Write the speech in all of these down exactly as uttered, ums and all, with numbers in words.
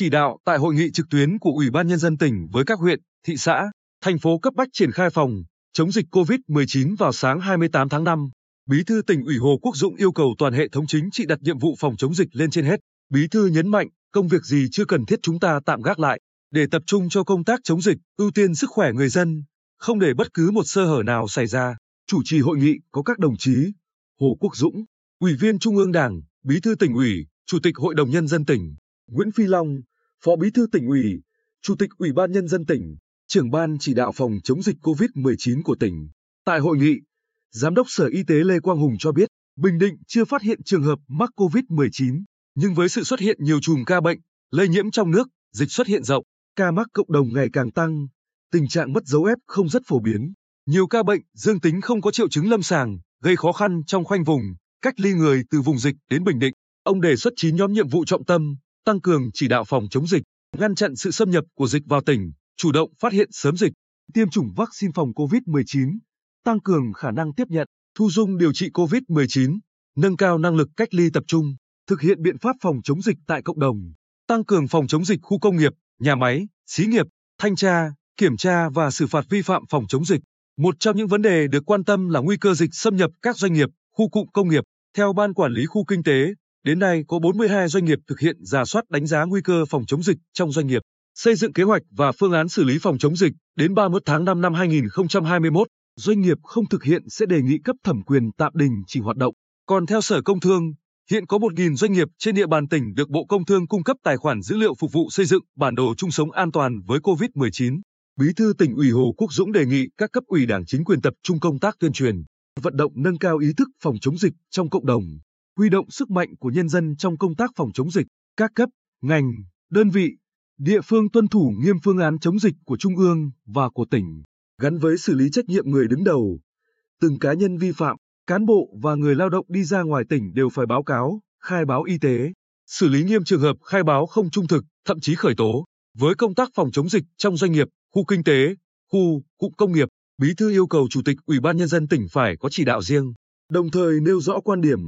chỉ đạo tại hội nghị trực tuyến của Ủy ban Nhân dân tỉnh với các huyện, thị xã, thành phố cấp bách triển khai phòng, chống dịch covid mười chín vào sáng hai mươi tám tháng năm, Bí thư tỉnh ủy Hồ Quốc Dũng yêu cầu toàn hệ thống chính trị đặt nhiệm vụ phòng chống dịch lên trên hết. Bí thư nhấn mạnh, công việc gì chưa cần thiết chúng ta tạm gác lại, để tập trung cho công tác chống dịch, ưu tiên sức khỏe người dân, không để bất cứ một sơ hở nào xảy ra. Chủ trì hội nghị có các đồng chí Hồ Quốc Dũng, Ủy viên Trung ương Đảng, Bí thư tỉnh ủy, Chủ tịch Hội đồng Nhân dân tỉnh, Nguyễn Phi Long, Phó Bí thư tỉnh ủy, Chủ tịch Ủy ban Nhân dân tỉnh, trưởng ban chỉ đạo phòng chống dịch covid mười chín của tỉnh. Tại hội nghị, Giám đốc Sở Y tế Lê Quang Hùng cho biết, Bình Định chưa phát hiện trường hợp mắc covid mười chín, nhưng với sự xuất hiện nhiều chùm ca bệnh, lây nhiễm trong nước, dịch xuất hiện rộng, ca mắc cộng đồng ngày càng tăng, tình trạng mất dấu ép không rất phổ biến. Nhiều ca bệnh dương tính không có triệu chứng lâm sàng, gây khó khăn trong khoanh vùng, cách ly người từ vùng dịch đến Bình Định. Ông đề xuất chín nhóm nhiệm vụ trọng tâm, tăng cường chỉ đạo phòng chống dịch, ngăn chặn sự xâm nhập của dịch vào tỉnh, chủ động phát hiện sớm dịch, tiêm chủng vaccine phòng covid mười chín, tăng cường khả năng tiếp nhận, thu dung điều trị covid mười chín, nâng cao năng lực cách ly tập trung, thực hiện biện pháp phòng chống dịch tại cộng đồng, tăng cường phòng chống dịch khu công nghiệp, nhà máy, xí nghiệp, thanh tra, kiểm tra và xử phạt vi phạm phòng chống dịch. Một trong những vấn đề được quan tâm là nguy cơ dịch xâm nhập các doanh nghiệp, khu cụm công nghiệp. Theo Ban Quản lý Khu Kinh tế, đến nay có bốn mươi hai doanh nghiệp thực hiện rà soát đánh giá nguy cơ phòng chống dịch trong doanh nghiệp, xây dựng kế hoạch và phương án xử lý phòng chống dịch. Đến ba mươi mốt tháng năm năm hai nghìn không trăm hai mươi mốt, doanh nghiệp không thực hiện sẽ đề nghị cấp thẩm quyền tạm đình chỉ hoạt động. Còn theo Sở Công Thương, hiện có một nghìn doanh nghiệp trên địa bàn tỉnh được Bộ Công Thương cung cấp tài khoản dữ liệu phục vụ xây dựng bản đồ chung sống an toàn với covid mười chín. Bí thư tỉnh ủy Hồ Quốc Dũng đề nghị các cấp ủy Đảng chính quyền tập trung công tác tuyên truyền, vận động nâng cao ý thức phòng chống dịch trong cộng đồng, huy động sức mạnh của nhân dân trong công tác phòng chống dịch. Các cấp, ngành, đơn vị, địa phương tuân thủ nghiêm phương án chống dịch của Trung ương và của tỉnh, gắn với xử lý trách nhiệm người đứng đầu. Từng cá nhân vi phạm, cán bộ và người lao động đi ra ngoài tỉnh đều phải báo cáo, khai báo y tế, xử lý nghiêm trường hợp khai báo không trung thực, thậm chí khởi tố. Với công tác phòng chống dịch trong doanh nghiệp, khu kinh tế, khu, cụm công nghiệp, Bí thư yêu cầu Chủ tịch Ủy ban Nhân dân tỉnh phải có chỉ đạo riêng, đồng thời nêu rõ quan điểm,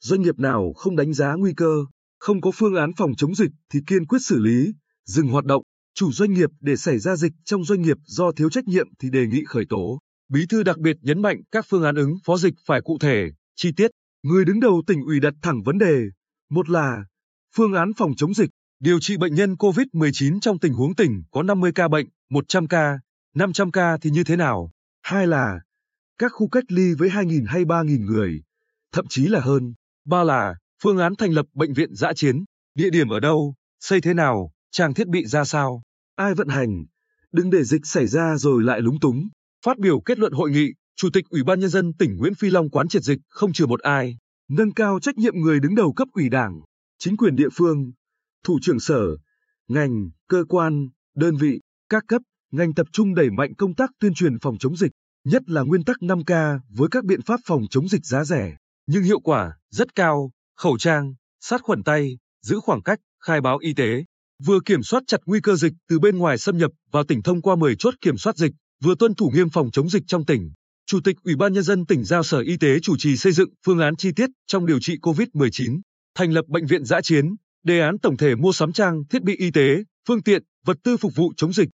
doanh nghiệp nào không đánh giá nguy cơ, không có phương án phòng chống dịch thì kiên quyết xử lý, dừng hoạt động, chủ doanh nghiệp để xảy ra dịch trong doanh nghiệp do thiếu trách nhiệm thì đề nghị khởi tố. Bí thư đặc biệt nhấn mạnh các phương án ứng phó dịch phải cụ thể, chi tiết, người đứng đầu tỉnh ủy đặt thẳng vấn đề, một là phương án phòng chống dịch, điều trị bệnh nhân covid mười chín trong tình huống tỉnh có năm mươi ca bệnh, một trăm ca, năm trăm ca thì như thế nào? Hai là các khu cách ly với hai nghìn hay ba nghìn người, thậm chí là hơn. Ba là phương án thành lập bệnh viện dã chiến, địa điểm ở đâu, xây thế nào, trang thiết bị ra sao, ai vận hành, đừng để dịch xảy ra rồi lại lúng túng. Phát biểu kết luận hội nghị, Chủ tịch Ủy ban Nhân dân tỉnh Nguyễn Phi Long quán triệt dịch không trừ một ai, nâng cao trách nhiệm người đứng đầu cấp ủy Đảng, chính quyền địa phương, thủ trưởng sở, ngành, cơ quan, đơn vị, các cấp, ngành tập trung đẩy mạnh công tác tuyên truyền phòng chống dịch, nhất là nguyên tắc năm K với các biện pháp phòng chống dịch giá rẻ, nhưng hiệu quả rất cao, khẩu trang, sát khuẩn tay, giữ khoảng cách, khai báo y tế, vừa kiểm soát chặt nguy cơ dịch từ bên ngoài xâm nhập vào tỉnh thông qua mười chốt kiểm soát dịch, vừa tuân thủ nghiêm phòng chống dịch trong tỉnh. Chủ tịch Ủy ban Nhân dân tỉnh giao Sở Y tế chủ trì xây dựng phương án chi tiết trong điều trị covid mười chín, thành lập bệnh viện dã chiến, đề án tổng thể mua sắm trang thiết bị y tế, phương tiện, vật tư phục vụ chống dịch.